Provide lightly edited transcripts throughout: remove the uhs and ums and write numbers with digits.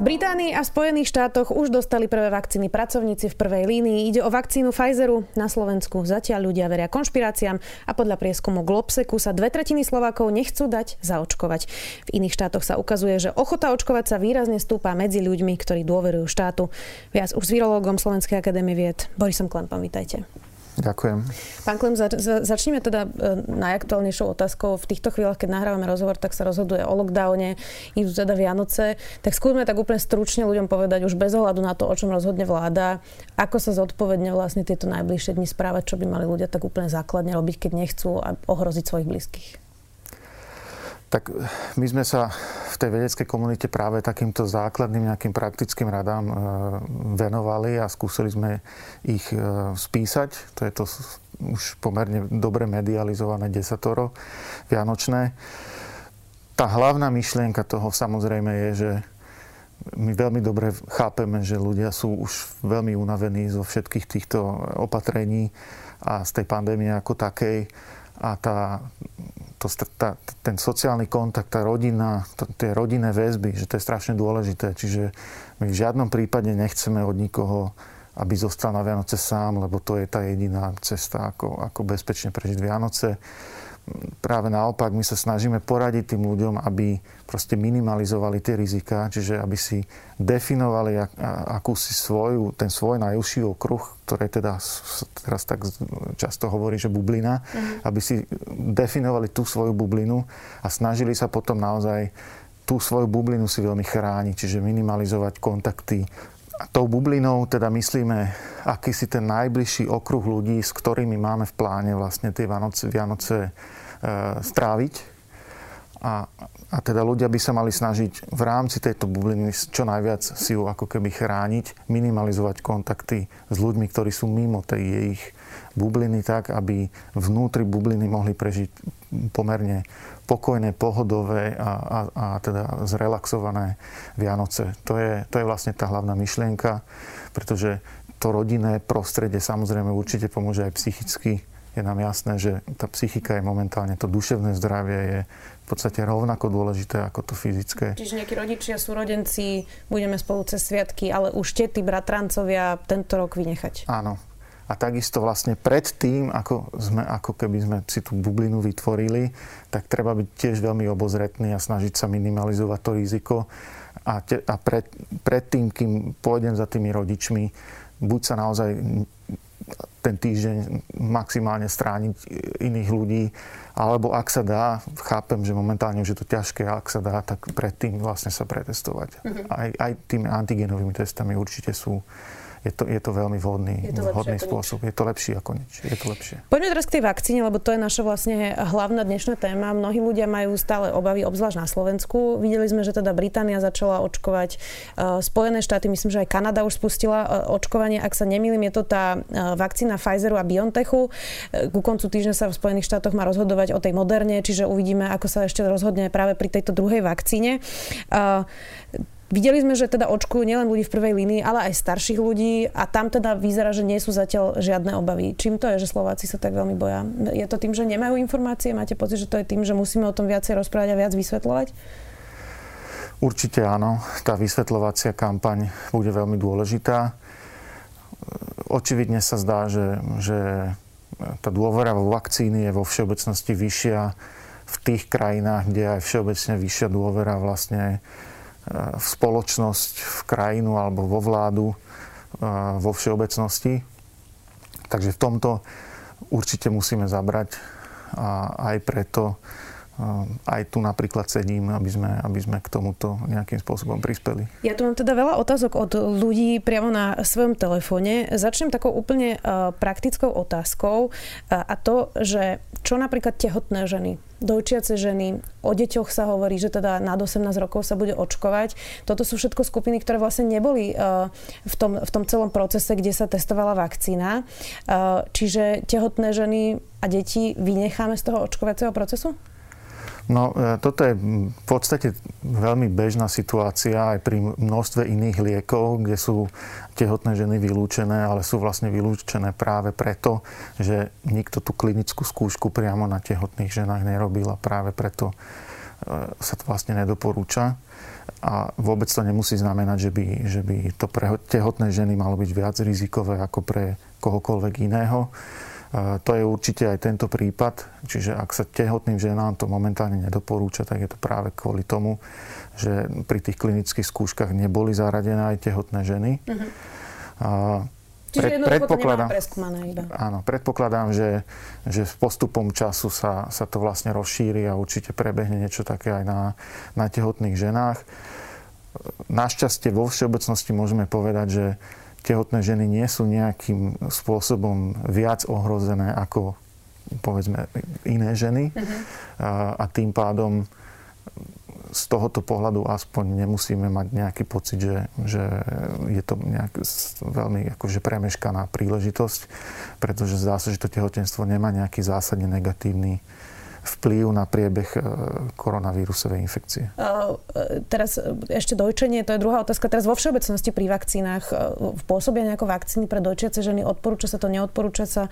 V Británii a Spojených štátoch už dostali prvé vakcíny pracovníci v prvej línii. Ide o vakcínu Pfizeru. Na Slovensku zatiaľ ľudia veria konšpiráciám a podľa prieskumu Globseku sa 2/3 Slovákov nechcú dať zaočkovať. V iných štátoch sa ukazuje, že ochota očkovať sa výrazne stúpa medzi ľuďmi, ktorí dôverujú štátu. Viac už s virológom Slovenskej akadémie vied Borisom Klampom. Vítajte. Ďakujem. Pán Klem, začneme teda najaktuálnejšou otázkou. V týchto chvíľach, keď nahrávame rozhovor, tak sa rozhoduje o lockdowne, idú teda Vianoce. Tak skúsme tak úplne stručne ľuďom povedať, už bez ohľadu na to, o čom rozhodne vláda, ako sa zodpovedne vlastne tieto najbližšie dni správať, čo by mali ľudia tak úplne základne robiť, keď nechcú ohroziť svojich blízkych. Tak my sme sa v tej vedeckej komunite práve takýmto základným nejakým praktickým radám venovali a skúsili sme ich spísať. To je to už pomerne dobre medializované desatoro vianočné. Tá hlavná myšlienka toho samozrejme je, že my veľmi dobre chápeme, že ľudia sú už veľmi unavení zo všetkých týchto opatrení a z tej pandémie ako takej. A ten sociálny kontakt, tá rodina, tie rodinné väzby, že to je strašne dôležité. Čiže my v žiadnom prípade nechceme od nikoho, aby zostal na Vianoce sám, lebo to je tá jediná cesta, ako bezpečne prežiť Vianoce. Práve naopak, my sa snažíme poradiť tým ľuďom, aby proste minimalizovali tie riziká, čiže aby si definovali akúsi ten svoj najúžší okruh, ktoré teda teraz tak často hovorí, že bublina, aby si definovali tú svoju bublinu a snažili sa potom naozaj tú svoju bublinu si veľmi chrániť, čiže minimalizovať kontakty. A tou bublinou teda myslíme akýsi ten najbližší okruh ľudí, s ktorými máme v pláne vlastne tie Vianoce stráviť. A teda ľudia by sa mali snažiť v rámci tejto bubliny čo najviac si ju ako keby chrániť, minimalizovať kontakty s ľuďmi, ktorí sú mimo tej ich bubliny, tak aby vnútri bubliny mohli prežiť pomerne pokojné, pohodové a teda zrelaxované Vianoce. To je vlastne tá hlavná myšlienka, pretože to rodinné prostredie samozrejme určite pomôže aj psychicky. Je nám jasné, že tá psychika je momentálne, to duševné zdravie je v podstate rovnako dôležité ako to fyzické. Čiže nejakí rodičia, súrodenci, budeme spolu cez sviatky, ale už tety, bratrancovia tento rok vynechať. Áno. A takisto vlastne pred tým, ako keby sme si tú bublinu vytvorili, tak treba byť tiež veľmi obozretný a snažiť sa minimalizovať to riziko. A pred tým, kým pôjdem za tými rodičmi, buď sa naozaj ten týždeň maximálne strániť iných ľudí, alebo ak sa dá, chápem, že momentálne už je to ťažké, ak sa dá, tak predtým vlastne sa pretestovať. Aj tými antigenovými testami určite sú. Je to veľmi vhodný spôsob. Je to lepšie ako nič. Je to lepšie. Poďme teraz k tej vakcíne, lebo to je naša vlastne hlavná dnešná téma. Mnohí ľudia majú stále obavy, obzvlášť na Slovensku. Videli sme, že teda Británia začala očkovať. Spojené štáty, myslím, že aj Kanada už spustila očkovanie. Ak sa nemýlim, je to tá vakcína Pfizeru a BioNTechu. Ku koncu týždňa sa v Spojených štátoch má rozhodovať o tej Moderne, čiže uvidíme, ako sa ešte rozhodne práve pri tejto druhej vakcíne. Videli sme, že teda očkujú nielen ľudí v prvej línii, ale aj starších ľudí a tam teda vyzerá, že nie sú zatiaľ žiadne obavy. Čím to je, že Slováci sa tak veľmi boja? Je to tým, že nemajú informácie? Máte pocit, že to je tým, že musíme o tom viacej rozprávať a viac vysvetľovať? Určite áno. Tá vysvetľovacia kampaň bude veľmi dôležitá. Očividne sa zdá, že tá dôvera vo vakcíny je vo všeobecnosti vyššia v tých krajinách, kde je aj všeobecne vyššia dôvera vlastne v spoločnosť, v krajinu alebo vo vládu vo všeobecnosti. Takže v tomto určite musíme zabrať a aj preto aj tu napríklad sedím, aby sme k tomuto nejakým spôsobom prispeli. Ja tu mám teda veľa otázok od ľudí priamo na svojom telefóne. Začnem takou úplne praktickou otázkou a to, že čo napríklad tehotné ženy, dojčiace ženy, o deťoch sa hovorí, že teda nad 18 rokov sa bude očkovať. Toto sú všetko skupiny, ktoré vlastne neboli v tom celom procese, kde sa testovala vakcína. Čiže tehotné ženy a deti vynecháme z toho očkovacieho procesu? No, toto je v podstate veľmi bežná situácia aj pri množstve iných liekov, kde sú tehotné ženy vylúčené, ale sú vlastne vylúčené práve preto, že nikto tú klinickú skúšku priamo na tehotných ženách nerobil a práve preto sa to vlastne nedoporúča. A vôbec to nemusí znamenať, že by to pre tehotné ženy malo byť viac rizikové ako pre kohokoľvek iného. To je určite aj tento prípad, čiže ak sa tehotným ženám to momentálne nedoporúča, tak je to práve kvôli tomu, že pri tých klinických skúškach neboli zaradené aj tehotné ženy. Uh-huh. Čiže jednoducho to nemáme preskúmané iba. Áno, predpokladám, že s postupom času sa to vlastne rozšíri a určite prebehne niečo také aj na tehotných ženách. Našťastie vo všeobecnosti môžeme povedať, že tehotné ženy nie sú nejakým spôsobom viac ohrozené ako, povedzme, iné ženy. Uh-huh. A tým pádom z tohoto pohľadu aspoň nemusíme mať nejaký pocit, že je to nejak veľmi akože premeškaná príležitosť, pretože zdá sa, že to tehotenstvo nemá nejaký zásadne negatívny vplyv na priebeh koronavírusovej infekcie. Teraz ešte dojčenie, to je druhá otázka. Teraz vo všeobecnosti pri vakcínach pôsobia nejako vakcíny pre dojčiace ženy? Odporúča sa to, neodporúča sa?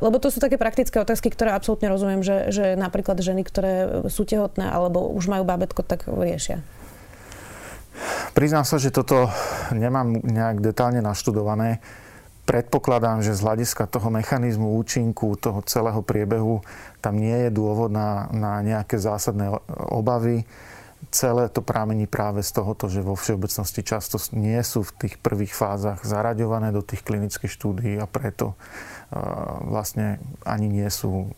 Lebo to sú také praktické otázky, ktoré absolútne rozumiem, že napríklad ženy, ktoré sú tehotné alebo už majú bábätko, tak riešia. Priznám sa, že toto nemám nejak detálne naštudované. Predpokladám, že z hľadiska toho mechanizmu účinku, toho celého priebehu, tam nie je dôvod na nejaké zásadné obavy. Celé to pramení práve z tohoto, že vo všeobecnosti často nie sú v tých prvých fázach zaraďované do tých klinických štúdií a preto vlastne ani nie sú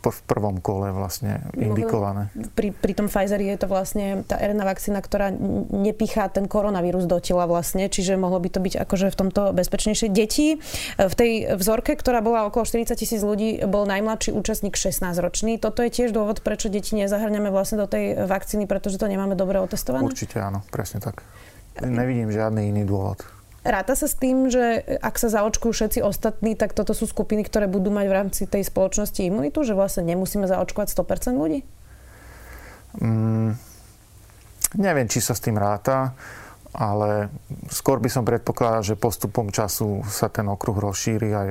v prvom kole vlastne indikované. Pri tom Pfizeri je to vlastne tá RNA vakcína, ktorá nepichá ten koronavírus do tela vlastne, čiže mohlo by to byť akože v tomto bezpečnejšie. Deti v tej vzorke, ktorá bola okolo 40,000 ľudí, bol najmladší účastník 16-ročný. Toto je tiež dôvod, prečo deti nezahrňame vlastne do tej vakcíny, pretože to nemáme dobre otestované? Určite áno, presne tak. Nevidím žiadny iný dôvod. Ráta sa s tým, že ak sa zaočkujú všetci ostatní, tak toto sú skupiny, ktoré budú mať v rámci tej spoločnosti imunitu? Že vlastne nemusíme zaočkovať 100% ľudí? Neviem, či sa s tým ráta, ale skôr by som predpokladal, že postupom času sa ten okruh rozšíri aj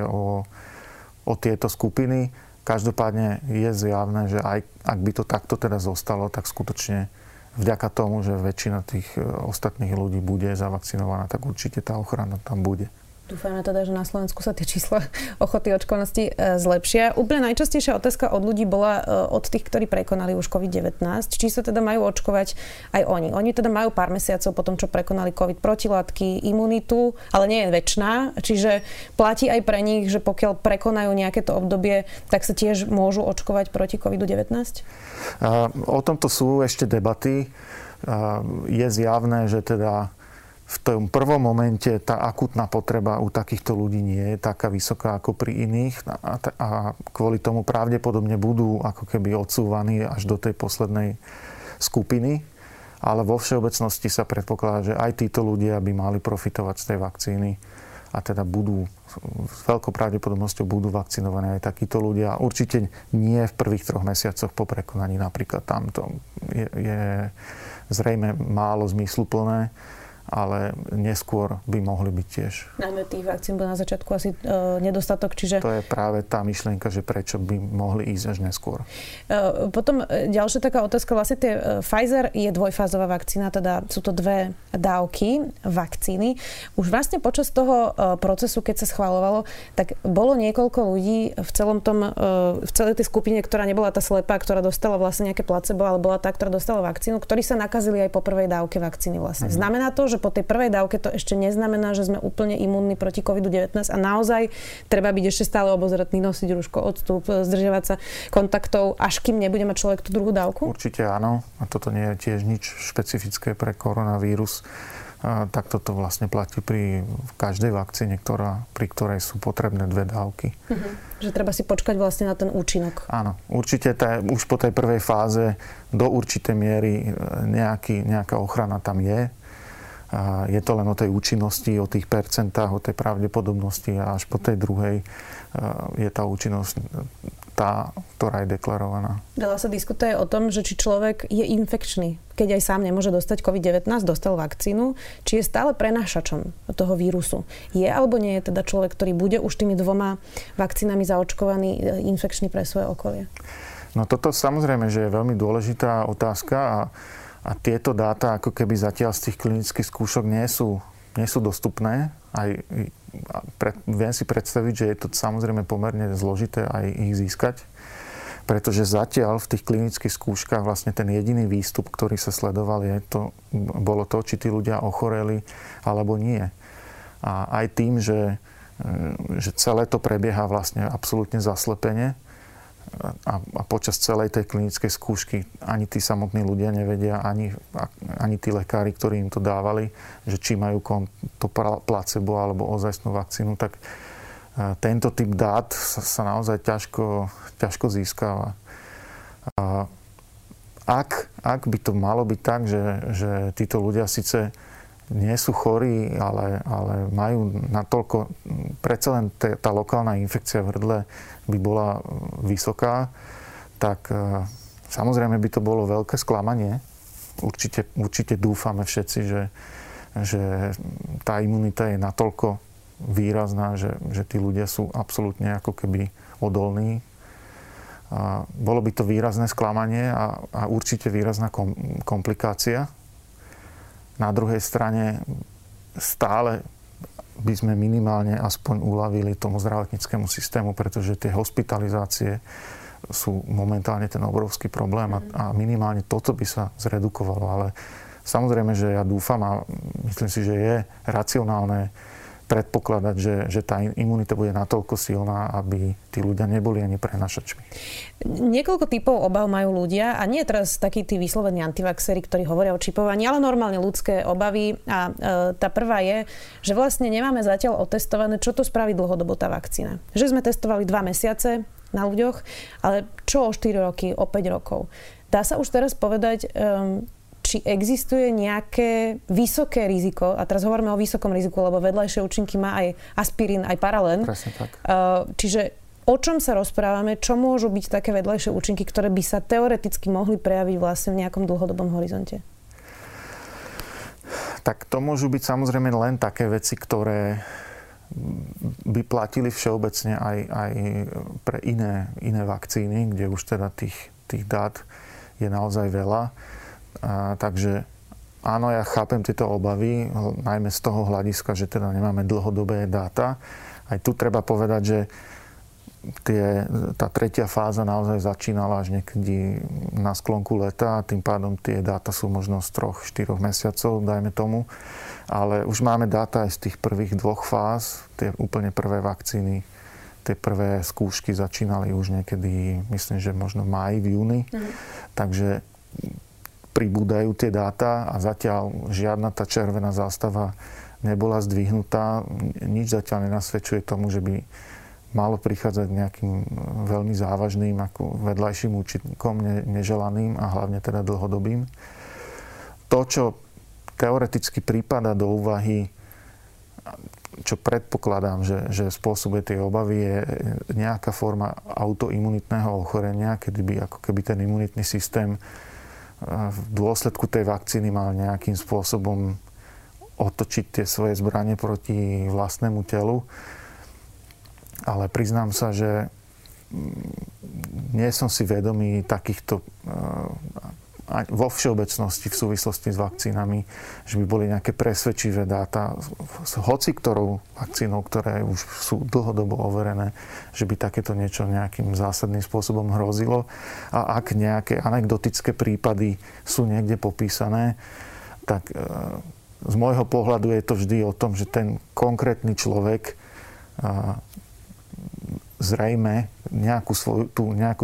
o tieto skupiny. Každopádne je zjavné, že aj ak by to takto teda zostalo, tak skutočne vďaka tomu, že väčšina tých ostatných ľudí bude zavakcinovaná, tak určite tá ochrana tam bude. Dúfajme teda, že na Slovensku sa tie čísla ochoty očkovanosti zlepšia. Úplne najčastejšia otázka od ľudí bola od tých, ktorí prekonali už COVID-19, či sa teda majú očkovať aj oni. Oni teda majú pár mesiacov po tom, čo prekonali COVID protilátky, imunitu, ale nie je večná, čiže platí aj pre nich, že pokiaľ prekonajú nejaké to obdobie, tak sa tiež môžu očkovať proti COVID-19? O tomto sú ešte debaty. Je zjavné, že teda v tom prvom momente tá akutná potreba u takýchto ľudí nie je taká vysoká ako pri iných a kvôli tomu pravdepodobne budú ako keby odsúvaní až do tej poslednej skupiny. Ale vo všeobecnosti sa predpokladá, že aj títo ľudia by mali profitovať z tej vakcíny a teda budú, s veľkou pravdepodobnosťou budú vakcinovaní aj takíto ľudia. Určite nie v prvých 3 mesiacoch po prekonaní napríklad tamto. Je zrejme málo zmysluplné, ale neskôr by mohli byť tiež. Najmä tých vakcín bol na začiatku asi nedostatok, čiže... To je práve tá myšlienka, že prečo by mohli ísť až neskôr. Potom ďalšia taká otázka, vlastne tie Pfizer je dvojfázová vakcína, teda sú to 2 dávky vakcíny. Už vlastne počas toho procesu, keď sa schvaľovalo, tak bolo niekoľko ľudí v celom tom, v celej tej skupine, ktorá nebola tá slepá, ktorá dostala vlastne nejaké placebo, ale bola tá, ktorá dostala vakcínu, ktorí sa nakazili aj po prvej dávke vakcíny vlastne. Znamená to, že po tej prvej dávke to ešte neznamená, že sme úplne imúnni proti COVID-19 a naozaj treba byť ešte stále obozretný, nosiť rúško, odstup, zdržiavať sa kontaktov, až kým nebude mať človek tú druhú dávku? Určite áno. A toto nie je tiež nič špecifické pre koronavírus. Tak toto vlastne platí pri každej vakcíne, pri ktorej sú potrebné 2 dávky. Uh-huh. Že treba si počkať vlastne na ten účinok. Áno. Určite už po tej prvej fáze do určitej miery nejaká ochrana tam je. Je to len o tej účinnosti, o tých percentách, o tej pravdepodobnosti a až po tej druhej je tá účinnosť tá, ktorá je deklarovaná. Veľa sa diskutuje o tom, že či človek je infekčný, keď aj sám nemôže dostať COVID-19, dostal vakcínu, či je stále prenášačom toho vírusu. Je alebo nie je teda človek, ktorý bude už tými 2 vakcínami zaočkovaný, infekčný pre svoje okolie? No toto samozrejme, že je veľmi dôležitá otázka a tieto dáta ako keby zatiaľ z tých klinických skúšok nie sú dostupné. Viem si predstaviť, že je to samozrejme pomerne zložité aj ich získať, pretože zatiaľ v tých klinických skúškach vlastne ten jediný výstup, ktorý sa sledoval, bolo to, či tí ľudia ochoreli alebo nie. A aj tým, že celé to prebieha vlastne absolútne zaslepene a počas celej tej klinickej skúšky ani tí samotní ľudia nevedia, ani tí lekári, ktorí im to dávali, že či majú to placebo alebo ozajstnú vakcínu, tak tento typ dát sa naozaj ťažko získava. Ak by to malo byť tak, že títo ľudia síce nie sú chorí, ale majú natoľko, predsa len tá lokálna infekcia v hrdle by bola vysoká, tak samozrejme by to bolo veľké sklamanie. Určite dúfame všetci, že tá imunita je natoľko výrazná, že tí ľudia sú absolútne ako keby odolní. A bolo by to výrazné sklamanie a určite výrazná komplikácia. Na druhej strane stále by sme minimálne aspoň uľavili tomu zdravotníckemu systému, pretože tie hospitalizácie sú momentálne ten obrovský problém a minimálne toto by sa zredukovalo. Ale samozrejme, že ja dúfam a myslím si, že je racionálne predpokladať, že tá imunita bude natoľko silná, aby tí ľudia neboli ani prenašačmi. Niekoľko typov obav majú ľudia a nie teraz takí tí vyslovení antivaxeri, ktorí hovoria o čipovaní, ale normálne ľudské obavy a tá prvá je, že vlastne nemáme zatiaľ otestované, čo to spraví dlhodobo tá vakcína. Že sme testovali 2 mesiace na ľuďoch, ale čo o 4 roky, o 5 rokov. Dá sa už teraz povedať, či existuje nejaké vysoké riziko, a teraz hovoríme o vysokom riziku, lebo vedľajšie účinky má aj aspirín, aj paralén. Presne tak. Čiže o čom sa rozprávame, čo môžu byť také vedľajšie účinky, ktoré by sa teoreticky mohli prejaviť vlastne v nejakom dlhodobom horizonte? Tak to môžu byť samozrejme len také veci, ktoré by platili všeobecne aj pre iné vakcíny, kde už teda tých dát je naozaj veľa. Takže áno, ja chápem tieto obavy, najmä z toho hľadiska, že teda nemáme dlhodobé dáta. Aj tu treba povedať, že tá tretia fáza naozaj začínala až niekedy na sklonku leta a tým pádom tie dáta sú možno z 3-4 mesiacov, dajme tomu. Ale už máme dáta aj z tých prvých 2 fáz. Tie úplne prvé vakcíny, tie prvé skúšky začínali už niekedy, myslím, že možno v máji, v júni. Takže pribúdajú tie dáta a zatiaľ žiadna tá červená zástava nebola zdvihnutá. Nič zatiaľ nenasvedčuje tomu, že by malo prichádzať nejakým veľmi závažným ako vedľajším účinkom, neželaným a hlavne teda dlhodobým. To, čo teoreticky prípada do úvahy, čo predpokladám, že spôsobuje tie obavy, je nejaká forma autoimunitného ochorenia, kedy by ako keby ten imunitný systém v dôsledku tej vakcíny mal nejakým spôsobom otočiť tie svoje zbrane proti vlastnému telu. Ale priznám sa, že nie som si vedomý takýchto vo všeobecnosti v súvislosti s vakcínami, že by boli nejaké presvedčivé dáta s hociktorou vakcínou, ktoré už sú dlhodobo overené, že by takéto niečo nejakým zásadným spôsobom hrozilo. A ak nejaké anekdotické prípady sú niekde popísané, tak z môjho pohľadu je to vždy o tom, že ten konkrétny človek zrejme nejakú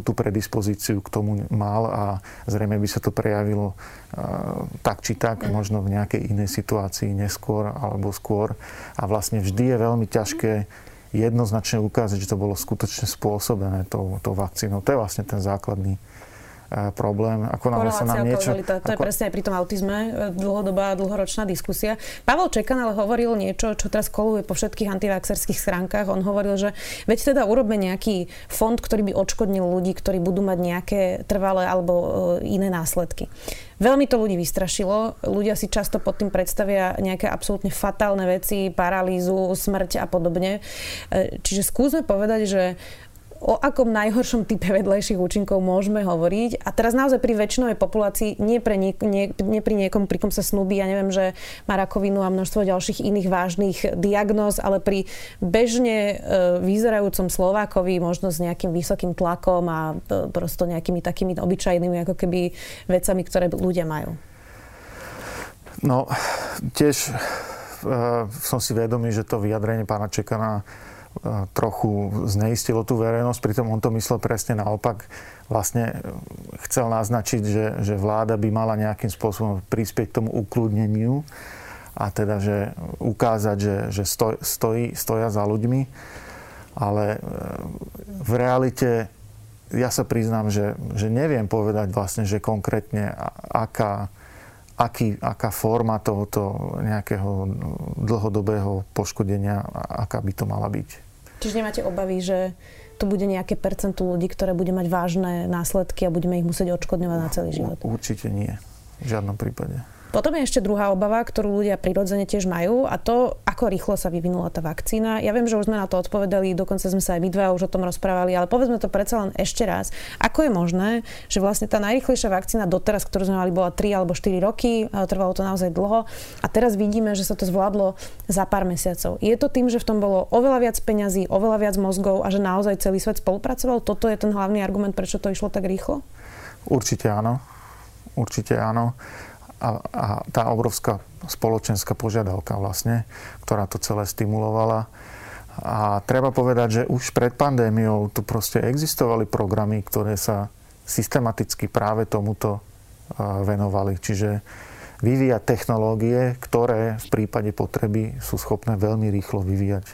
tú predispozíciu k tomu mal a zrejme by sa to prejavilo tak či tak, možno v nejakej inej situácii neskôr alebo skôr. A vlastne vždy je veľmi ťažké jednoznačne ukázať, že to bolo skutočne spôsobené tou vakcínou. To je vlastne ten základný problém. Ako sa nám niečo... To je presne aj pri tom autizme dlhodobá, dlhoročná diskusia. Pavel Čekan ale hovoril niečo, čo teraz koluje po všetkých antivaxerských schránkach. On hovoril, že veď teda urobme nejaký fond, ktorý by odškodnil ľudí, ktorí budú mať nejaké trvalé alebo iné následky. Veľmi to ľudí vystrašilo. Ľudia si často pod tým predstavia nejaké absolútne fatálne veci, paralýzu, smrť a podobne. Čiže skúsme povedať, že o akom najhoršom type vedľajších účinkov môžeme hovoriť. A teraz naozaj pri väčšinovej populácii, nie pri niekom, pri kom sa snúbi, ja neviem, že má rakovinu a množstvo ďalších iných vážnych diagnóz, ale pri bežne vyzerajúcom Slovákovi, možno s nejakým vysokým tlakom a prosto nejakými takými obyčajnými ako keby vecami, ktoré ľudia majú. No, tiež som si vedomý, že to vyjadrenie pána Čekana trochu zneistilo tú verejnosť, pritom on to myslel presne naopak. Vlastne chcel naznačiť, že vláda by mala nejakým spôsobom prispieť k tomu ukľudneniu a teda, že ukázať, že stoja za ľuďmi. Ale v realite ja sa priznám, že neviem povedať vlastne, že konkrétne aká forma tohoto nejakého dlhodobého poškodenia, aká by to mala byť. Čiže nemáte obavy, že tu bude nejaké percentu ľudí, ktoré bude mať vážne následky a budeme ich musieť odškodňovať na celý život? Určite nie. V žiadnom prípade. Potom je ešte druhá obava, ktorú ľudia prirodzene tiež majú, a to, ako rýchlo sa vyvinula tá vakcína. Ja viem, že už sme na to odpovedali, dokonca sme sa aj my dva už o tom rozprávali, ale povedzme to predsa len ešte raz. Ako je možné, že vlastne tá najrýchlejšia vakcína doteraz, ktorú sme mali, bola 3 alebo 4 roky, trvalo to naozaj dlho a teraz vidíme, že sa to zvládlo za pár mesiacov. Je to tým, že v tom bolo oveľa viac peňazí, oveľa viac mozgov a že naozaj celý svet spolupracoval? Toto je ten hlavný argument, prečo to išlo tak rýchlo? Určite áno. Určite áno. A tá obrovská spoločenská požiadavka vlastne, ktorá to celé stimulovala. A treba povedať, že už pred pandémiou tu proste existovali programy, ktoré sa systematicky práve tomuto venovali. Čiže vyvíjať technológie, ktoré v prípade potreby sú schopné veľmi rýchlo vyvíjať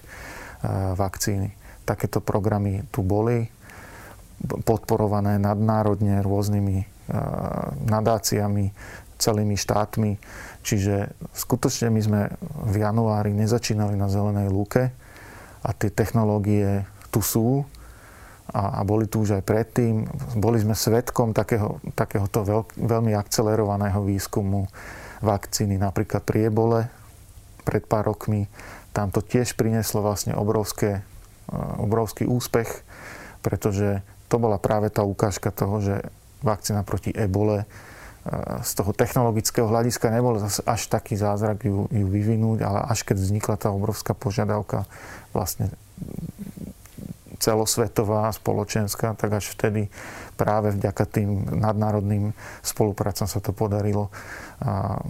vakcíny. Takéto programy tu boli, podporované nadnárodne rôznymi nadáciami, celými štátmi. Čiže skutočne my sme v januári nezačínali na zelenej lúke a tie technológie tu sú a boli tu už aj predtým. Boli sme svedkom takéhoto veľmi akcelerovaného výskumu vakcíny, napríklad pri ebole pred pár rokmi. Tam to tiež prinieslo vlastne obrovský úspech, pretože to bola práve tá ukážka toho, že vakcína proti ebole z toho technologického hľadiska nebol až taký zázrak ju vyvinúť, ale až keď vznikla tá obrovská požiadavka vlastne celosvetová, spoločenská, tak až vtedy práve vďaka tým nadnárodným spoluprácam sa to podarilo. A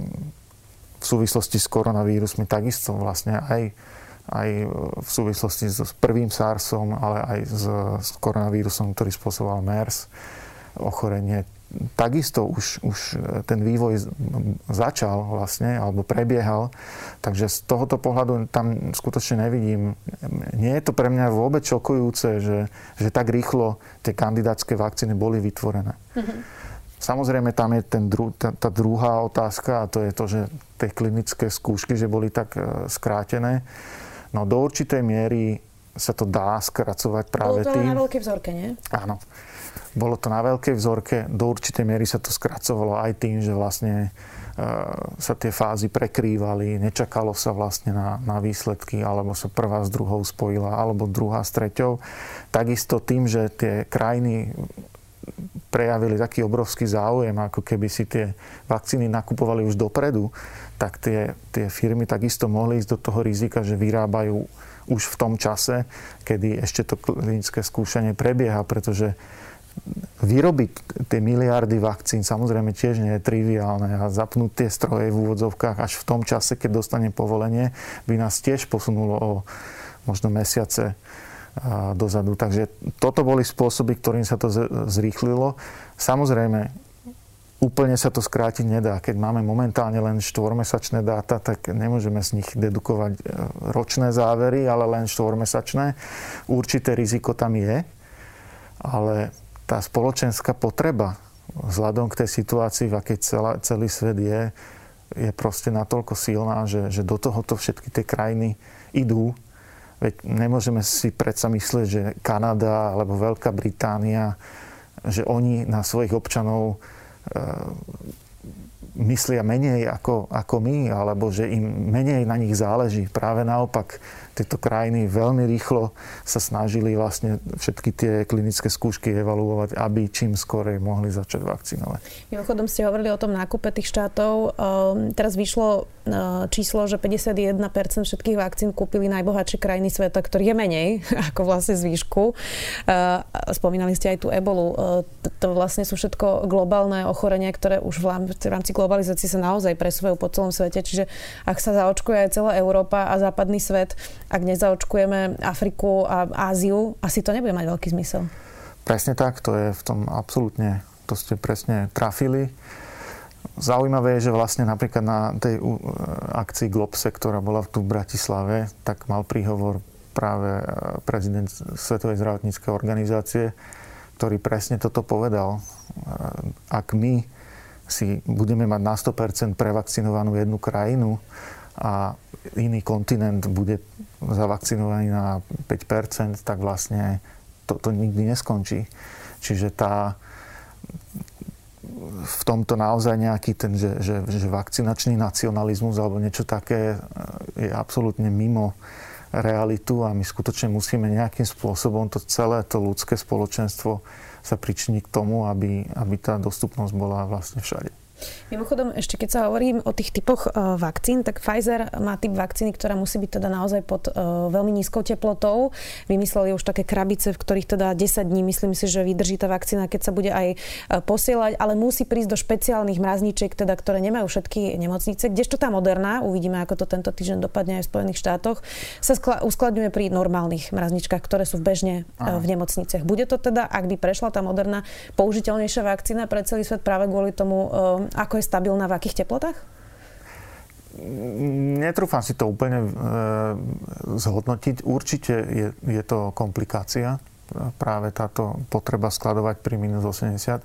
v súvislosti s koronavírusmi takisto vlastne aj v súvislosti s prvým SARSom, ale aj s koronavírusom, ktorý spôsoboval MERS, ochorenie. Takisto už ten vývoj začal vlastne, alebo prebiehal. Takže z tohoto pohľadu tam skutočne nevidím. Nie je to pre mňa vôbec šokujúce, že tak rýchlo tie kandidátske vakcíny boli vytvorené. Mm-hmm. Samozrejme, tam je tá druhá otázka, a to je to, že tie klinické skúšky, že boli tak skrátené. No do určitej miery sa to dá skracovať práve tým. Bolo to na veľkej vzorke, nie? Áno. Bolo to na veľkej vzorke, do určitej miery sa to skracovalo aj tým, že vlastne sa tie fázy prekrývali, nečakalo sa vlastne na výsledky, alebo sa prvá s druhou spojila, alebo druhá s treťou. Takisto tým, že tie krajiny prejavili taký obrovský záujem, ako keby si tie vakcíny nakupovali už dopredu, tak tie firmy takisto mohli ísť do toho rizika, že vyrábajú už v tom čase, kedy ešte to klinické skúšanie prebieha, pretože vyrobiť tie miliardy vakcín samozrejme tiež nie je triviálne a zapnúť tie stroje v úvodzovkách až v tom čase, keď dostane povolenie, by nás tiež posunulo o možno mesiace dozadu. Takže toto boli spôsoby, ktorým sa to zrýchlilo. Samozrejme, úplne sa to skrátiť nedá. Keď máme momentálne len 4-mesačné dáta, tak nemôžeme z nich dedukovať ročné závery, ale len 4-mesačné. Určité riziko tam je, ale tá spoločenská potreba vzhľadom k tej situácii, v akej celý svet je proste natoľko silná, že do tohoto všetky tie krajiny idú. Veď nemôžeme si predsa myslieť, že Kanada alebo Veľká Británia, že oni na svojich občanov myslia menej ako my, alebo že im menej na nich záleží. Práve naopak, tieto krajiny veľmi rýchlo sa snažili vlastne všetky tie klinické skúšky evaluovať, aby čím skorej mohli začať vakcinovať. Mimochodom ste hovorili o tom nákupe tých štátov. Teraz vyšlo číslo, že 51% všetkých vakcín kúpili najbohatšie krajiny sveta, ktorých je menej ako vlastne zvýšku. Spomínali ste aj tú ebolu. To vlastne sú všetko globálne ochorenia, ktoré už v rámci globalizácie sa naozaj presúvajú po celom svete. Čiže ak sa zaočkuje aj celá Európa a západný svet, ak nezaočkujeme Afriku a Áziu, asi to nebude mať veľký zmysel. Presne tak, to je v tom absolútne, to ste presne trafili. Zaujímavé je, že vlastne napríklad na tej akcii Globsek, ktorá bola tu v Bratislave, tak mal príhovor práve prezident Svetovej zdravotníckej organizácie, ktorý presne toto povedal. Ak my si budeme mať na 100% prevakcinovanú jednu krajinu a iný kontinent bude zavakcinovaný na 5%, tak vlastne to nikdy neskončí. Čiže v tomto naozaj nejaký ten, že vakcinačný nacionalizmus alebo niečo také je absolútne mimo realitu a my skutočne musíme nejakým spôsobom celé to ľudské spoločenstvo sa pričiniť k tomu, aby tá dostupnosť bola vlastne všade. Mimochodom, ešte keď sa hovorím o tých typoch vakcín, tak Pfizer má typ vakcíny, ktorá musí byť teda naozaj pod veľmi nízkou teplotou. Vymysleli už také krabice, v ktorých teda 10 dní, myslím si, že vydrží tá vakcína, keď sa bude aj posielať, ale musí prísť do špeciálnych mrazničiek, teda, ktoré nemajú všetky nemocnice, kdežto tá Moderna, uvidíme, ako to tento týždeň dopadne aj v Spojených štátoch, sa uskladňuje pri normálnych mrazničkách, ktoré sú bežne v nemocniciach. Bude to teda, ak by prešla tá Moderna, použiteľnejšia vakcína pre celý svet práve kvôli tomu, ako je stabilná, v akých teplotách? Netrúfam si to úplne zhodnotiť. Určite je to komplikácia. Práve táto potreba skladovať pri minus 80.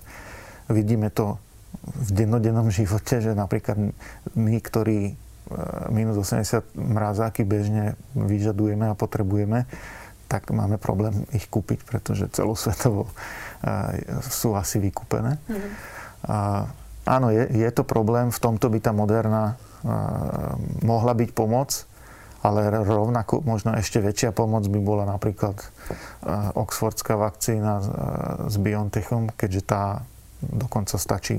Vidíme to v dennodennom živote, že napríklad my, ktorí minus 80 mrazáky bežne vyžadujeme a potrebujeme, tak máme problém ich kúpiť, pretože celosvetovo sú asi vykúpené. Áno, je to problém, v tomto by tá Moderna mohla byť pomoc, ale rovnako možno ešte väčšia pomoc by bola napríklad oxfordská vakcína s BioNTechom, keďže tá dokonca stačí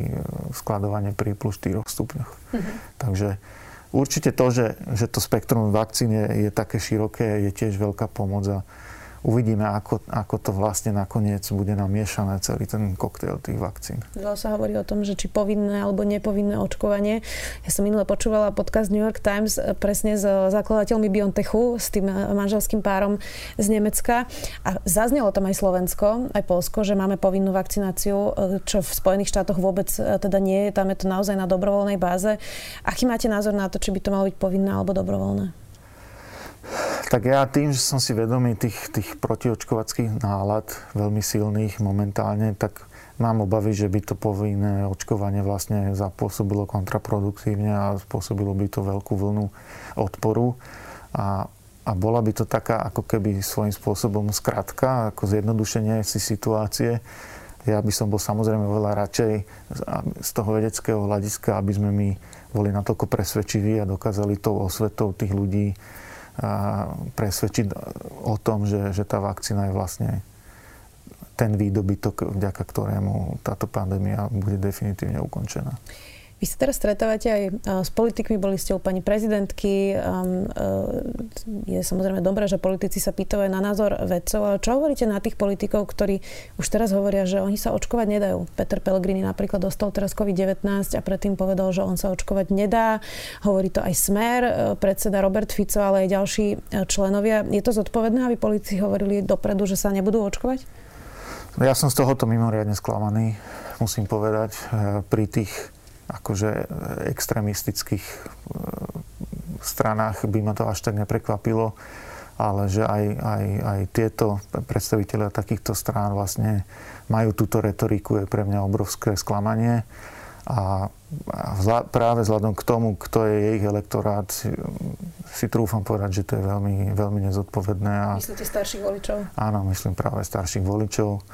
skladovanie pri plus 4 stupňoch. Takže určite to, že to spektrum vakcín je také široké, je tiež veľká pomoc a uvidíme, ako to vlastne nakoniec bude namiešané celý ten koktail tých vakcín. Veľa sa hovorí o tom, že či povinné alebo nepovinné očkovanie. Ja som minule počúvala podcast New York Times presne s zakladateľmi BioNTechu, s tým manželským párom z Nemecka. A zaznelo tam aj Slovensko, aj Poľsko, že máme povinnú vakcináciu, čo v Spojených štátoch vôbec teda nie je. Tam je to naozaj na dobrovoľnej báze. Aký máte názor na to, či by to malo byť povinné alebo dobrovoľné? Tak ja tým, že som si vedomý tých protiočkovackých nálad, veľmi silných momentálne, tak mám obavy, že by to povinné očkovanie vlastne zapôsobilo kontraproduktívne a spôsobilo by to veľkú vlnu odporu. A bola by to taká ako keby svojím spôsobom skratka, ako zjednodušenie si situácie. Ja by som bol samozrejme oveľa radšej z toho vedeckého hľadiska, aby sme my boli natoľko presvedčiví a dokázali tou osvetou tých ľudí a presvedčiť o tom, že tá vakcína je vlastne ten výdobytok, vďaka ktorému táto pandémia bude definitívne ukončená. Vy sa teraz stretávate aj s politikmi, boli ste u pani prezidentky. Je samozrejme dobré, že politici sa pýtajú aj na názor vedcov, ale čo hovoríte na tých politikov, ktorí už teraz hovoria, že oni sa očkovať nedajú? Peter Pellegrini napríklad dostal teraz COVID-19 a predtým povedal, že on sa očkovať nedá. Hovorí to aj Smer, predseda Robert Fico, ale aj ďalší členovia. Je to zodpovedné, aby politici hovorili dopredu, že sa nebudú očkovať? Ja som z tohoto mimoriadne sklamaný, musím povedať, pri tých akože extrémistických stranách by ma to až tak neprekvapilo, ale že aj tieto predstavitelia takýchto strán vlastne majú túto retoriku, je pre mňa obrovské sklamanie. Práve vzhľadom k tomu, kto je ich elektorát, si trúfam povedať, že to je veľmi, veľmi nezodpovedné. Myslíte starších voličov? Áno, myslím práve starších voličov.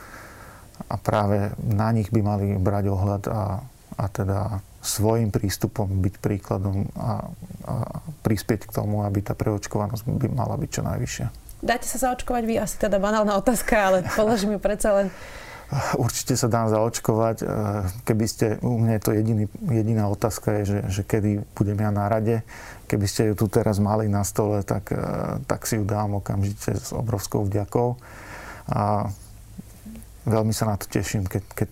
A práve na nich by mali brať ohľad a teda svojim prístupom byť príkladom a prispieť k tomu, aby tá preočkovanosť by mala byť čo najvyššia. Dáte sa zaočkovať vy? Asi teda banálna otázka, ale položím ju predsa len. Určite sa dám zaočkovať. Keby ste, u mňa je to jediná otázka, je, že kedy budem ja na rade. Keby ste ju tu teraz mali na stole, tak si ju dám okamžite s obrovskou vďakou. A veľmi sa na to teším, keď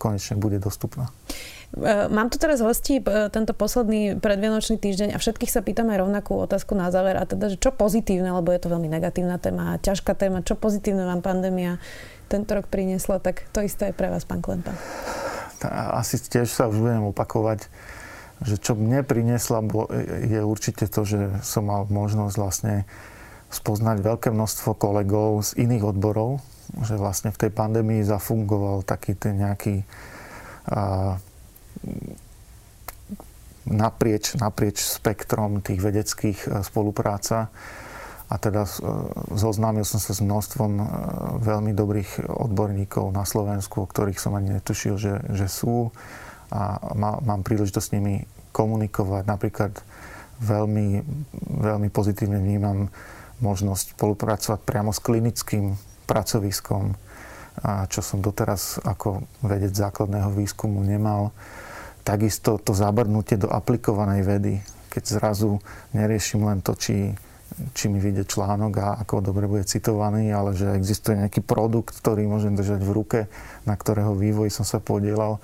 konečne bude dostupná. Mám tu teraz hostí tento posledný predvianočný týždeň a všetkých sa pýtame rovnakú otázku na záver, a teda, že čo pozitívne, lebo je to veľmi negatívna téma a ťažká téma, čo pozitívne vám pandémia tento rok priniesla, tak to isté je pre vás, pán Klempa. Asi tiež sa už budem opakovať, že čo mne priniesla, je určite to, že som mal možnosť vlastne spoznať veľké množstvo kolegov z iných odborov, že vlastne v tej pandémii zafungoval taký ten nejaký naprieč spektrom tých vedeckých spolupráca, a teda zoznámil som sa s množstvom veľmi dobrých odborníkov na Slovensku, o ktorých som ani netušil, že sú, a mám príležitosť s nimi komunikovať. Napríklad veľmi, veľmi pozitívne vnímam možnosť spolupracovať priamo s klinickým pracoviskom, a čo som doteraz ako vedec základného výskumu nemal. Takisto to zabrnutie do aplikovanej vedy, keď zrazu neriešim len to, či mi vyjde článok a ako dobre bude citovaný, ale že existuje nejaký produkt, ktorý môžem držať v ruke, na ktorého vývoji som sa podielal.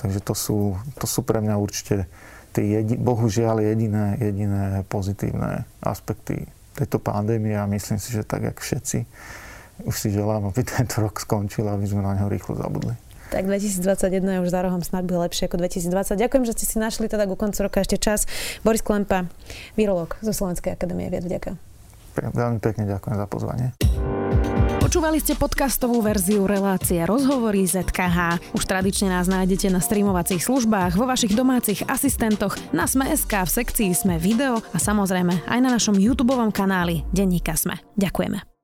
Takže to sú pre mňa určite tie bohužiaľ jediné pozitívne aspekty tejto pandémie, a myslím si, že tak, jak všetci, už si želám, aby tento rok skončil a my sme na neho rýchlo zabudli. Tak 2021 je už za rohom, snad bude lepšie ako 2020. Ďakujem, že ste si našli teda ku koncu roka ešte čas. Boris Klampa, virológ zo Slovenskej akadémie vied. Ďakujem. Veľmi pekne ďakujem za pozvanie. Počúvali ste podcastovú verziu relácie Rozhovory ZKH. Už tradične nás nájdete na streamovacích službách, vo vašich domácich asistentoch, na Sme.sk, v sekcii Sme video a samozrejme aj na našom YouTubeovom kanáli Denníka Sme. Ďakujeme.